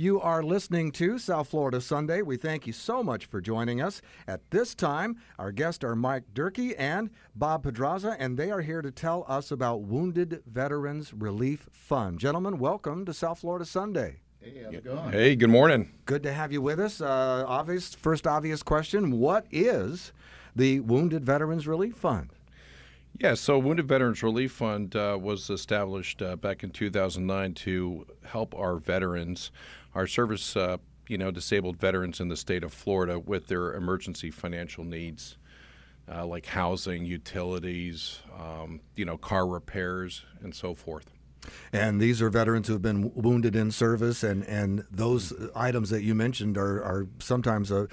You are listening to South Florida Sunday. We thank you so much for joining us. At this time, our guests are Mike Durkee and Bob Pedraza, and they are here to tell us about Wounded Veterans Relief Fund. Gentlemen, welcome to South Florida Sunday. Hey, how's it going? Hey, good morning. Good to have you with us. First obvious question, what is the Wounded Veterans Relief Fund? Yeah, so Wounded Veterans Relief Fund was established back in 2009 to help our veterans, our service, disabled veterans in the state of Florida with their emergency financial needs, like housing, utilities, car repairs, and so forth. And these are veterans who have been wounded in service, and those items that you mentioned are sometimes a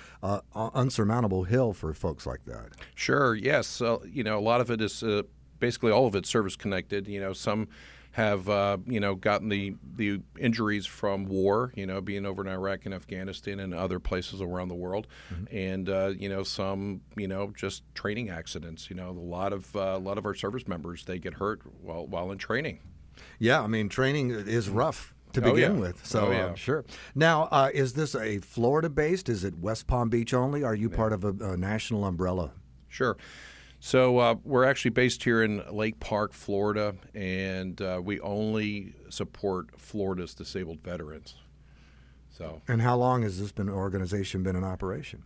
unsurmountable hill for folks like that. Sure, yes. A lot of it is basically all of it's service-connected. Some have, gotten the injuries from war, being over in Iraq and Afghanistan and other places around the world. Mm-hmm. And, some, just training accidents. A lot of our service members, they get hurt while in training. Yeah, I mean, training is rough to begin with. So, sure. Now, is this a Florida-based? Is it West Palm Beach only? Are you part of a national umbrella? Sure. So we're actually based here in Lake Park, Florida, and we only support Florida's disabled veterans. So. And how long has this organization been in operation?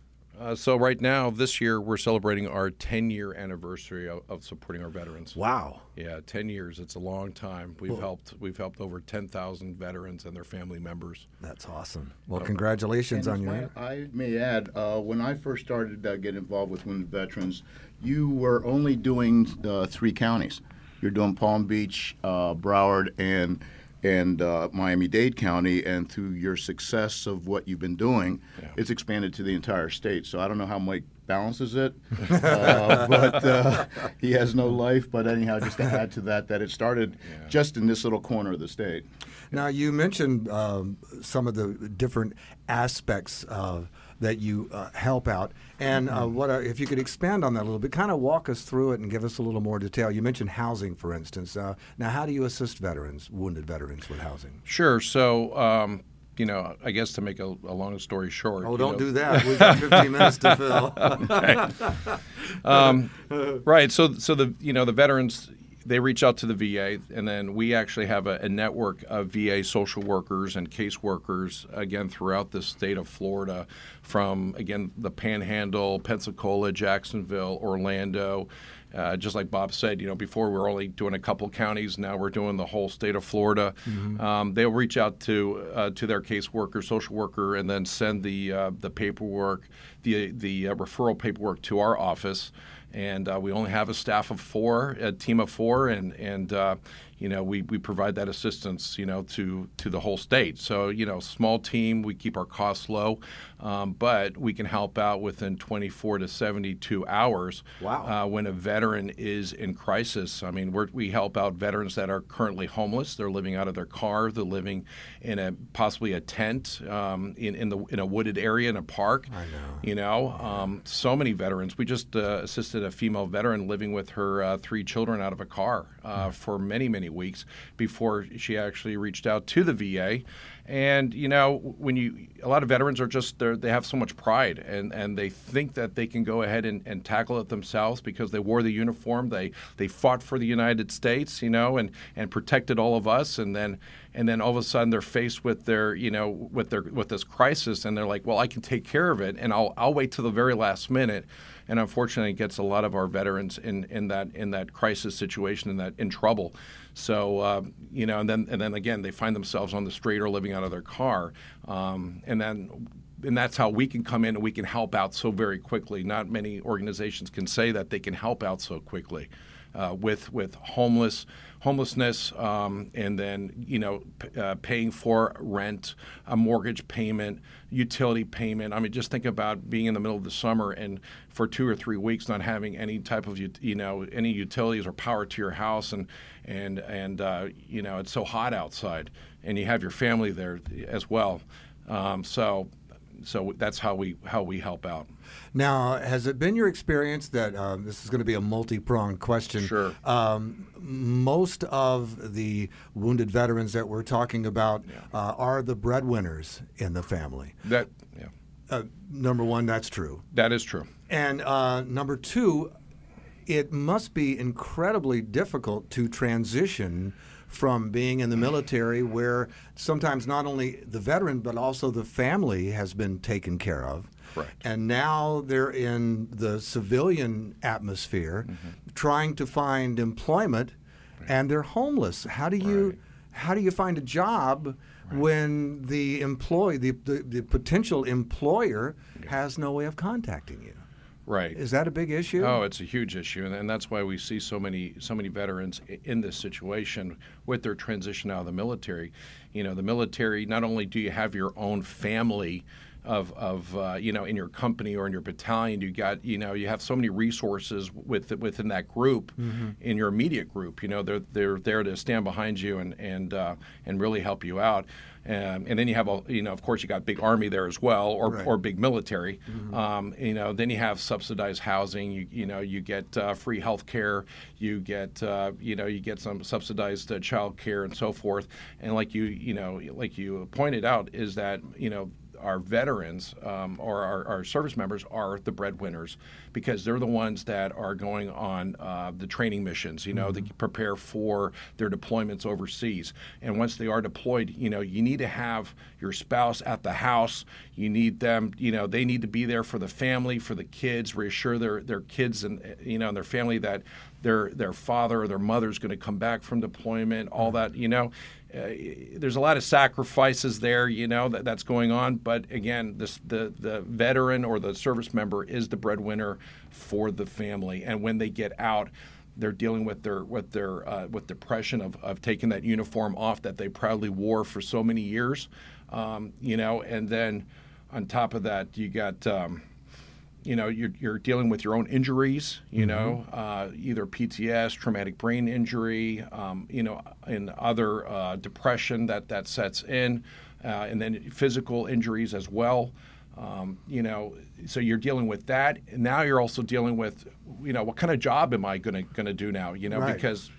So right now, this year, we're celebrating our 10-year anniversary of supporting our veterans. Wow. Yeah, 10 years. It's a long time. We've helped over 10,000 veterans and their family members. That's awesome. Well, congratulations on your... I may add, when I first started getting involved with Wounded Veterans, you were only doing 3 counties. You're doing Palm Beach, Broward, and Miami-Dade County, and through your success of what you've been doing, it's expanded to the entire state. So I don't know how Mike balances it, but he has no life. But anyhow, just to add to that it started just in this little corner of the state. Now, you mentioned some of the different aspects of that you help out. And if you could expand on that a little bit, kind of walk us through it and give us a little more detail. You mentioned housing, for instance. Now, how do you assist veterans, wounded veterans, with housing? Sure. So, I guess to make a long story short. Oh, don't do that. We've got 15 minutes to fill. Right. Right. So the veterans, they reach out to the VA, and then we actually have a network of VA social workers and caseworkers, again, throughout the state of Florida, from, again, the Panhandle, Pensacola, Jacksonville, Orlando. Just like Bob said, before we were only doing a couple counties. Now we're doing the whole state of Florida. Mm-hmm. They'll reach out to their caseworker, social worker, and then send the paperwork, the referral paperwork to our office. And we only have a staff of 4, a team of 4, and we provide that assistance, to the whole state. So, small team, we keep our costs low, but we can help out within 24 to 72 hours. Wow. When a veteran is in crisis. I mean, we help out veterans that are currently homeless. They're living out of their car. They're living in possibly a tent in a wooded area in a park. I know. So many veterans. We just assisted a female veteran living with her 3 children out of a car for many weeks before she actually reached out to the VA. And a lot of veterans are just they have so much pride, and they think that they can go ahead and tackle it themselves because they wore the uniform, they fought for the United States, and protected all of us, and then all of a sudden they're faced with with this crisis, and they're like, well, I can take care of it, and I'll wait till the very last minute. And unfortunately, it gets a lot of our veterans in that crisis situation, in trouble. So and then again, they find themselves on the street or living out of their car, and that's how we can come in and we can help out so very quickly. Not many organizations can say that they can help out so quickly with homelessness, and then paying for rent, a mortgage payment, utility payment. I mean, just think about being in the middle of the summer and for 2 or 3 weeks not having any type of any utilities or power to your house, and it's so hot outside, and you have your family there as well. So So that's how we help out. Now, has it been your experience that this is going to be a multi-pronged question? Sure. Most of the wounded veterans that we're talking about are the breadwinners in the family. That number one, that's true. That is true. And number two, it must be incredibly difficult to transition from being in the military, where sometimes not only the veteran but also the family has been taken care of. Correct. And now they're in the civilian atmosphere, trying to find employment, and they're homeless. How do you find a job when the potential employer has no way of contacting you? Right. Is that a big issue? Oh, it's a huge issue, and that's why we see so many veterans in this situation with their transition out of the military. You know, the military, not only do you have your own family of in your company or in your battalion, you have so many resources within that group, in your immediate group. You know, they're there to stand behind you and really help you out. And then you have of course you got big army there as well, or big military. Then you have subsidized housing. You get free health care. You get you get some subsidized child care and so forth. And like you pointed out, is that our veterans or our service members are the breadwinners, because they're the ones that are going on the training missions, they prepare for their deployments overseas. And once they are deployed, you need to have your spouse at the house. You need them, they need to be there for the family, for the kids, reassure their kids and their family that their father or their mother is going to come back from deployment, all that, there's a lot of sacrifices there, that's going on. But again, the veteran or the service member is the breadwinner for the family. And when they get out, they're dealing with their depression of taking that uniform off that they proudly wore for so many years, And then on top of that, you got. You're dealing with your own injuries, either PTS, traumatic brain injury, and other depression that sets in, and then physical injuries as well. So you're dealing with that. And now you're also dealing with, what kind of job am I gonna do now? Because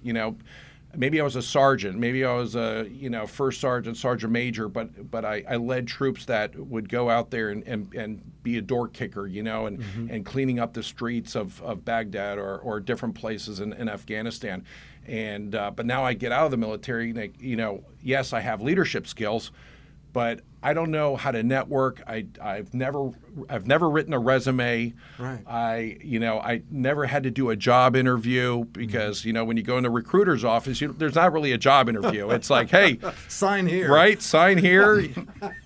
maybe I was a sergeant, maybe I was a first sergeant, sergeant major, but I led troops that would go out there and be a door kicker, and cleaning up the streets of Baghdad or different places in Afghanistan. And but now I get out of the military, and yes, I have leadership skills, but I don't know how to network. I've never written a resume. Right. I never had to do a job interview, because when you go in the recruiter's office, there's not really a job interview. It's like, hey, sign here. Right, sign here.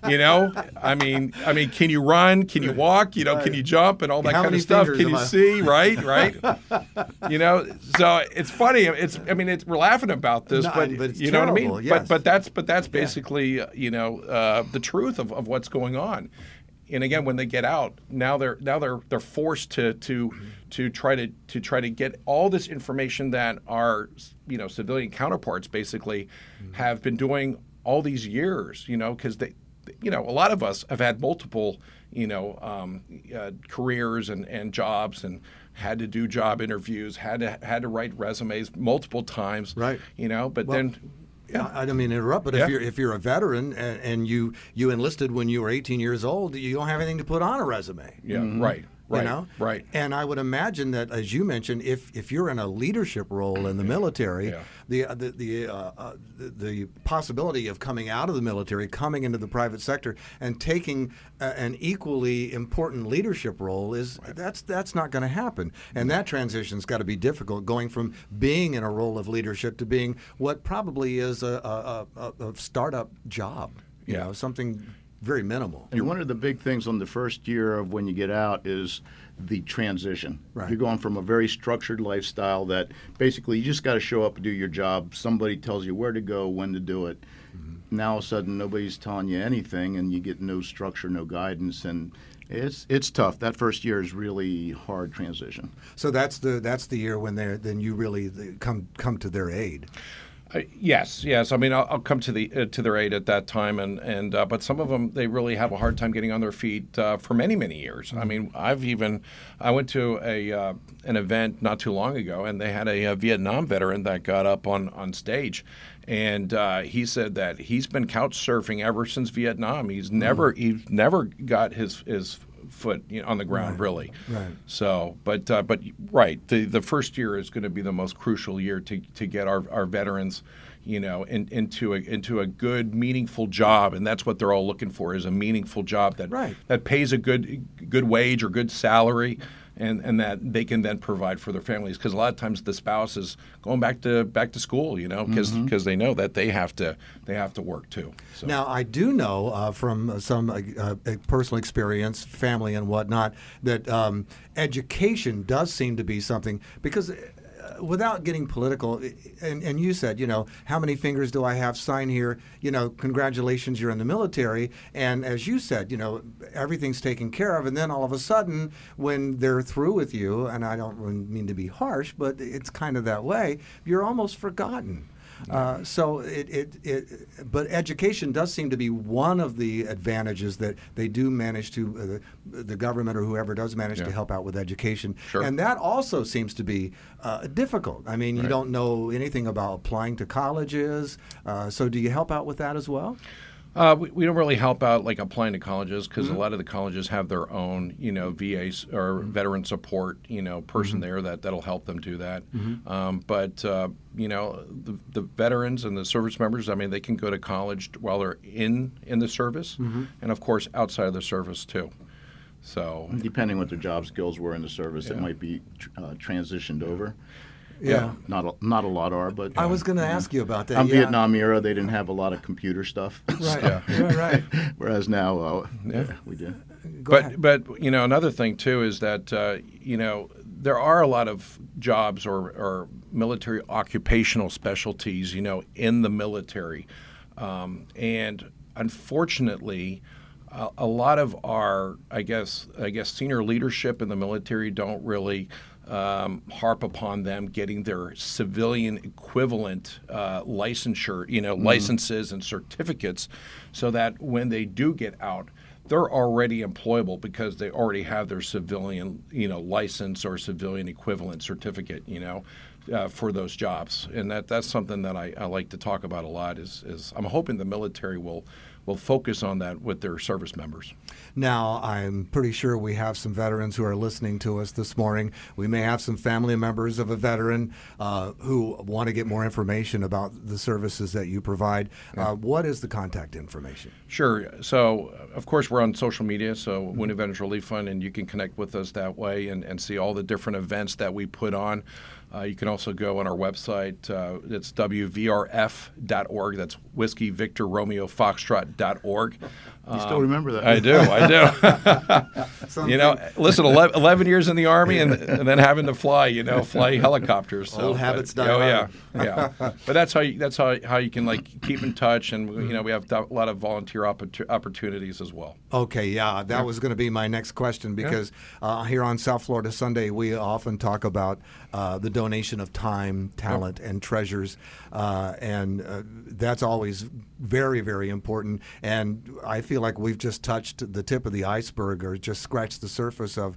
I mean, can you run? Can you walk? Can you jump and all that kind of stuff? Can you see? Right. So it's funny. We're laughing about this, but it's terrible. What I mean. Yes. But that's basically the truth of what's going on. And again, when they get out, now they're forced to try to get all this information that our civilian counterparts basically have been doing all these years, because they a lot of us have had multiple careers and jobs, and had to do job interviews, had to write resumes multiple times, I don't mean to interrupt, but if you're a veteran and you enlisted when you were 18 years old, you don't have anything to put on a resume. Yeah, right. Right. And I would imagine that, as you mentioned, if you're in a leadership role in the military, the possibility of coming out of the military, coming into the private sector, and taking an equally important leadership role is that's not going to happen. And that transition's got to be difficult, going from being in a role of leadership to being what probably is a startup job, something very minimal. And one of the big things on the first year of when you get out is the transition. Right. You're going from a very structured lifestyle that basically you just got to show up and do your job. Somebody tells you where to go, when to do it. Now all of a sudden nobody's telling you anything, and you get no structure, no guidance, and it's tough. That first year is really hard transition. So that's the year when you really come to their aid. Yes. I mean, I'll come to their aid at that time, and but some of them, they really have a hard time getting on their feet for many, many years. I mean, I went to an event not too long ago, and they had a Vietnam veteran that got up on stage, and he said that he's been couch surfing ever since Vietnam. He's never got his foot on the ground, really. Right. So, but right, the first year is going to be the most crucial year to get our veterans, into a good, meaningful job, and that's what they're all looking for, is a meaningful job that pays a good wage or good salary, and that they can then provide for their families. Because a lot of times the spouse is going back to school, because they know that they have to work too. So. Now I do know from some personal experience, family and whatnot, that education does seem to be something, because without getting political, and you said, how many fingers do I have? Sign here. Congratulations, you're in the military. And as you said, everything's taken care of. And then all of a sudden, when they're through with you, and I don't mean to be harsh, but it's kind of that way, you're almost forgotten. But education does seem to be one of the advantages that they do manage to, the government or whoever does manage to help out with education. Sure. And that also seems to be difficult. I mean, you don't know anything about applying to colleges. So do you help out with that as well? We don't really help out like applying to colleges, because a lot of the colleges have their own, VA or veteran support, person there that'll help them do that. Mm-hmm. The veterans and the service members, I mean, they can go to college while they're in the service, and of course outside of the service too. So depending what their job skills were in the service, it might be transitioned over. Yeah, not a lot are, but I was going to ask you about that. Vietnam era, they didn't have a lot of computer stuff. Right, so. Right. Whereas now, we do. But another thing too is that there are a lot of jobs or military occupational specialties in the military, and unfortunately. A lot of our, I guess, senior leadership in the military don't really harp upon them getting their civilian equivalent licensure, licenses and certificates, so that when they do get out, they're already employable because they already have their civilian, license or civilian equivalent certificate, for those jobs. And that's something that I like to talk about a lot. Is I'm hoping the military will focus on that with their service members. Now, I'm pretty sure we have some veterans who are listening to us this morning. We may have some family members of a veteran who want to get more information about the services that you provide. Yeah. What is the contact information? Sure. So, of course, we're on social media, so Wounded Veterans Relief Fund, and you can connect with us that way and see all the different events that we put on. You can also go on our website. It's wvrf.org. That's Whiskey Victor Romeo Foxtrot.org. You still remember that? I do. Listen, 11 years in the Army and then having to fly helicopters. So, old habits die hard. Yeah. But that's how you can keep in touch, and we have a lot of volunteer opportunities as well. Okay, yeah, that was going to be my next question, because here on South Florida Sunday we often talk about the donation of time, talent, and treasures, and that's always very, very important. And I feel like we've just touched the tip of the iceberg, or just scratched the surface of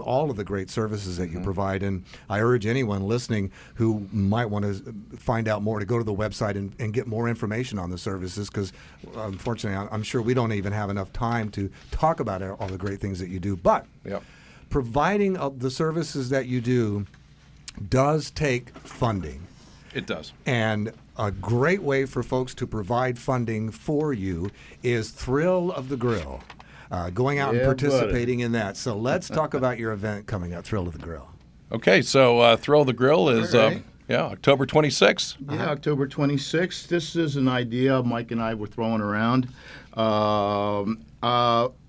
all of the great services that you provide. And I urge anyone listening who might want to find out more to go to the website and get more information on the services, because unfortunately, I'm sure we don't even have enough time to talk about all the great things that you do. But providing the services that you do does take funding. It does. And a great way for folks to provide funding for you is Thrill of the Grill, going out and participating in that. So let's talk about your event coming up, Thrill of the Grill. Okay, so Thrill of the Grill is October 26th. Yeah, October 26th. This is an idea Mike and I were throwing around.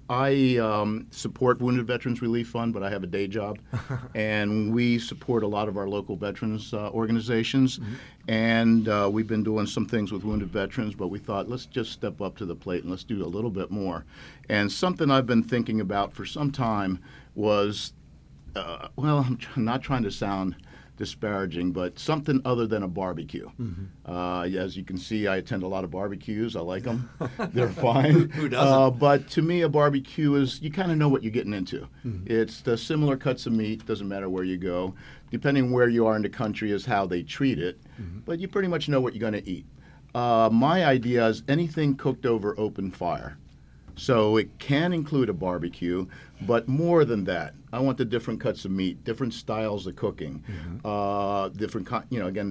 I support Wounded Veterans Relief Fund, but I have a day job, and we support a lot of our local veterans organizations, and we've been doing some things with Wounded Veterans, but we thought, let's just step up to the plate and let's do a little bit more. And something I've been thinking about for some time was, I'm not trying to sound disparaging, but something other than a barbecue. Mm-hmm. As you can see, I attend a lot of barbecues. I like them. They're fine. Who doesn't? But to me, a barbecue is, you kind of know what you're getting into. Mm-hmm. It's the similar cuts of meat, doesn't matter where you go. Depending where you are in the country is how they treat it. Mm-hmm. But you pretty much know what you're going to eat. My idea is anything cooked over open fire. So it can include a barbecue, but more than that, I want the different cuts of meat, different styles of cooking, mm-hmm. The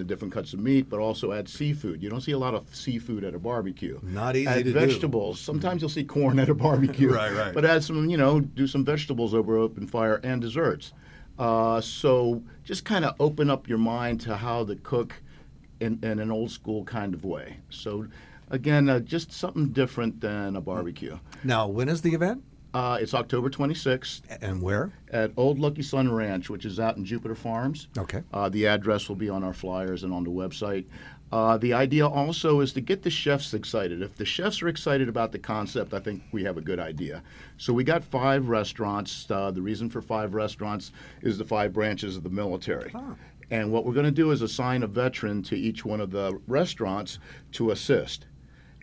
different cuts of meat, but also add seafood. You don't see a lot of seafood at a barbecue. Not easy to do. Add vegetables. Sometimes you'll see corn at a barbecue. Right. But add some, do some vegetables over open fire and desserts. So just kind of open up your mind to how to cook in an old school kind of way. So. Again, just something different than a barbecue. Now, when is the event? It's October 26th. And where? At Old Lucky Sun Ranch, which is out in Jupiter Farms. Okay. The address will be on our flyers and on the website. The idea also is to get the chefs excited. If the chefs are excited about the concept, I think we have a good idea. So we got 5 restaurants. The reason for 5 restaurants is the 5 branches of the military. Ah. And what we're going to do is assign a veteran to each one of the restaurants to assist.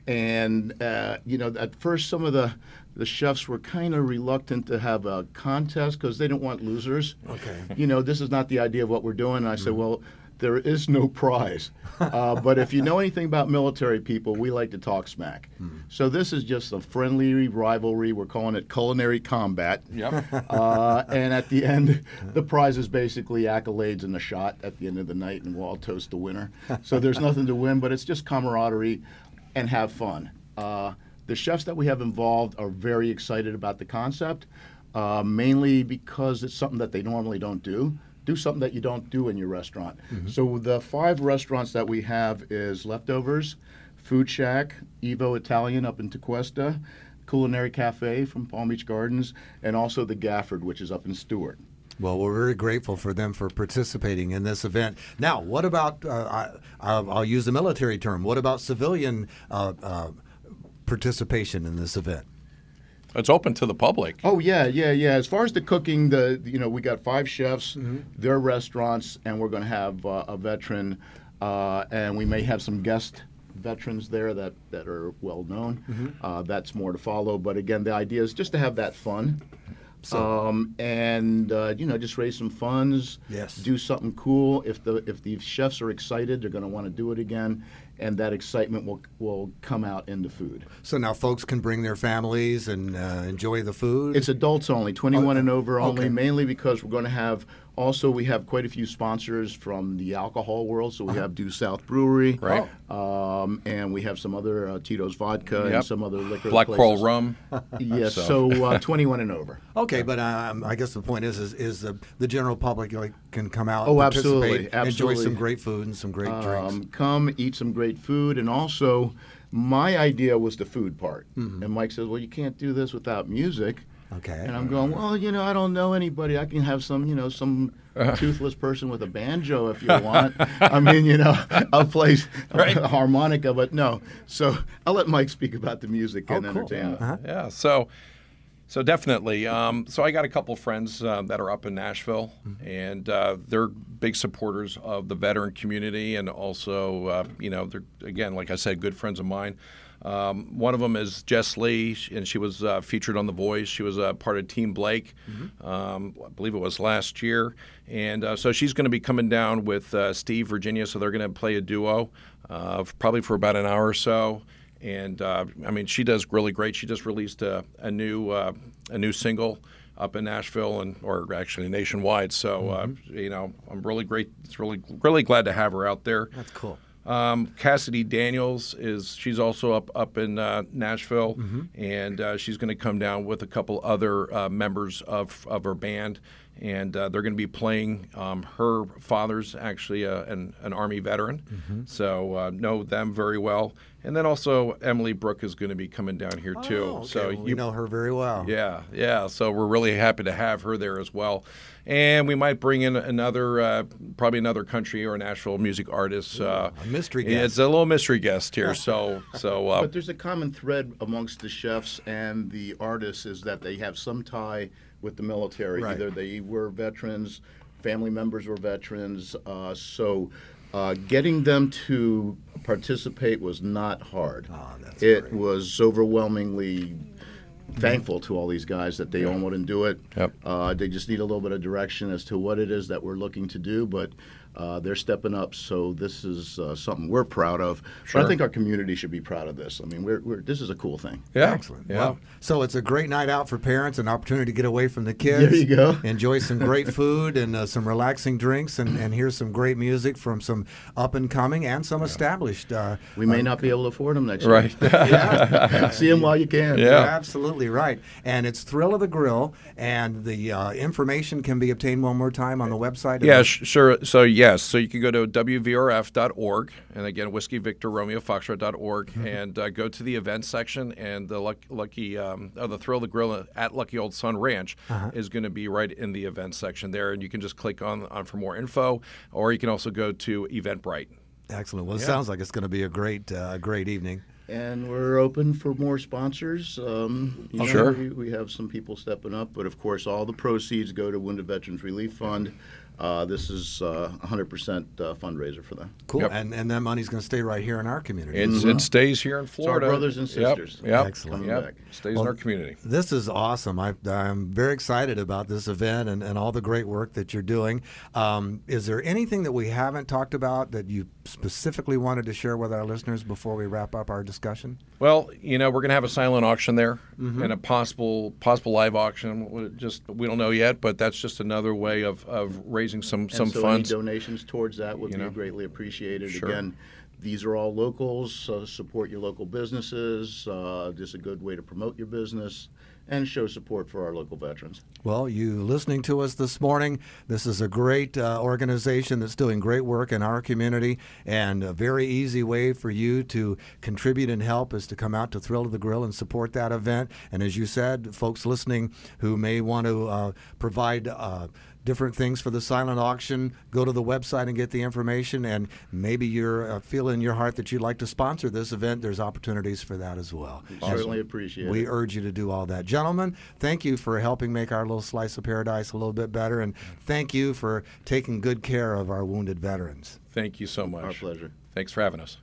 And, at first some of the chefs were kind of reluctant to have a contest because they didn't want losers. Okay. This is not the idea of what we're doing. And I said, well, there is no prize. But if you know anything about military people, we like to talk smack. Mm. So this is just a friendly rivalry. We're calling it culinary combat. Yep. And at the end, the prize is basically accolades and a shot at the end of the night, and we'll all toast the winner. So there's nothing to win, but it's just camaraderie. And have fun. The chefs that we have involved are very excited about the concept, mainly because it's something that they normally don't do. Do something that you don't do in your restaurant. Mm-hmm. So the 5 restaurants that we have is Leftovers, Food Shack, Evo Italian up in Tequesta, Culinary Cafe from Palm Beach Gardens, and also the Gafford, which is up in Stuart. Well, we're very grateful for them for participating in this event. Now, what about, I'll use the military term, what about civilian participation in this event? It's open to the public. Oh, yeah. As far as the cooking, we got 5 chefs, mm-hmm. their restaurants, and we're going to have a veteran, and we may have some guest veterans there that are well known. Mm-hmm. That's more to follow. But, again, the idea is just to have that fun. So. Just raise some funds, yes. do something cool. If the chefs are excited, they're going to want to do it again, and that excitement will come out in the food. So now folks can bring their families and enjoy the food? It's adults only, 21 and over only, okay. mainly because we're going to have, also we have quite a few sponsors from the alcohol world, so we have Due South Brewery, right? And we have some other Tito's vodka yep. and some other liquor Black Pearl rum. Yes, so 21 and over. Okay, but I guess the point is the general public can come out and participate, absolutely. Enjoy some great food and some great drinks. Come eat some great food, and also my idea was the food part. Mm-hmm. And Mike says, well, you can't do this without music. Okay. And I'm going, well, I don't know anybody. I can have some, some toothless person with a banjo if you want. I mean, I'll play right. a harmonica, but no. So I'll let Mike speak about the music and cool. entertainment. Uh-huh. Yeah, so definitely. So I got a couple friends that are up in Nashville, mm-hmm. and they're big supporters of the veteran community, and also, they're, again, like I said, good friends of mine. One of them is Jess Lee, and she was featured on The Voice. She was part of Team Blake, mm-hmm. I believe it was last year. And so she's going to be coming down with Steve Virginia, so they're going to play a duo probably for about an hour or so. And, she does really great. She just released a new single up in Nashville or actually nationwide. So, mm-hmm. I'm really great. It's really, really glad to have her out there. That's cool. Cassidy Daniels she's also up in Nashville, mm-hmm. and she's going to come down with a couple other members of her band, and they're going to be playing. Her father's actually an Army veteran, mm-hmm. so know them very well. And then also Emily Brooke is going to be coming down here too. Okay. So you know her very well. Yeah. So we're really happy to have her there as well. And we might bring in another country or national music artist. A mystery guest. It's a little mystery guest here. So. But there's a common thread amongst the chefs and the artists is that they have some tie with the military. Right. Either they were veterans family members were veterans, so getting them to participate was not hard. Oh, that's it great. Was overwhelmingly thankful to all these guys that they all wouldn't do it. Yep. They just need a little bit of direction as to what it is that we're looking to do, but they're stepping up, so this is something we're proud of. Sure. But I think our community should be proud of this. I mean, this is a cool thing. Yeah. Excellent. Yeah. Wow. So it's a great night out for parents, an opportunity to get away from the kids. There you go. Enjoy some great food and some relaxing drinks and hear some great music from some up-and-coming and some established. We may not be able to afford them next year. Right. See them while you can. Yeah. You're absolutely right. And it's Thrill of the Grill, and the information can be obtained one more time on the website. Yeah, sure. So, yes, so you can go to wvrf.org, and again, Whiskey Victor Romeo Foxtrot.org, and go to the event section, and the the Thrill of the Grill at Lucky Old Sun Ranch is going to be right in the event section there, and you can just click on for more info, or you can also go to Eventbrite. Excellent. Well, it sounds like it's going to be a great evening. And we're open for more sponsors. Sure. We have some people stepping up, but of course, all the proceeds go to Wounded Veterans Relief Fund. This is 100% fundraiser for them. Cool. Yep. And that money's going to stay right here in our community. It stays here in Florida. It's our brothers and sisters. Yep. Excellent. Yep. Stays in our community. This is awesome. I'm very excited about this event and all the great work that you're doing. Is there anything that we haven't talked about that you specifically wanted to share with our listeners before we wrap up our discussion? Well, we're going to have a silent auction there and a possible live auction. We don't know yet, but that's just another way of raising some funds. Any donations towards that would be greatly appreciated. Sure. Again, these are all locals. Support your local businesses. This is a good way to promote your business and show support for our local veterans. Well, you listening to us this morning, this is a great organization that's doing great work in our community, and a very easy way for you to contribute and help is to come out to Thrill of the Grill and support that event. And as you said, folks listening who may want to provide different things for the silent auction, go to the website and get the information, and maybe you're feeling in your heart that you'd like to sponsor this event. There's opportunities for that as well. Certainly appreciate it. We urge you to do all that. Gentlemen, thank you for helping make our little slice of paradise a little bit better, and thank you for taking good care of our wounded veterans. Thank you so much. Our pleasure. Thanks for having us.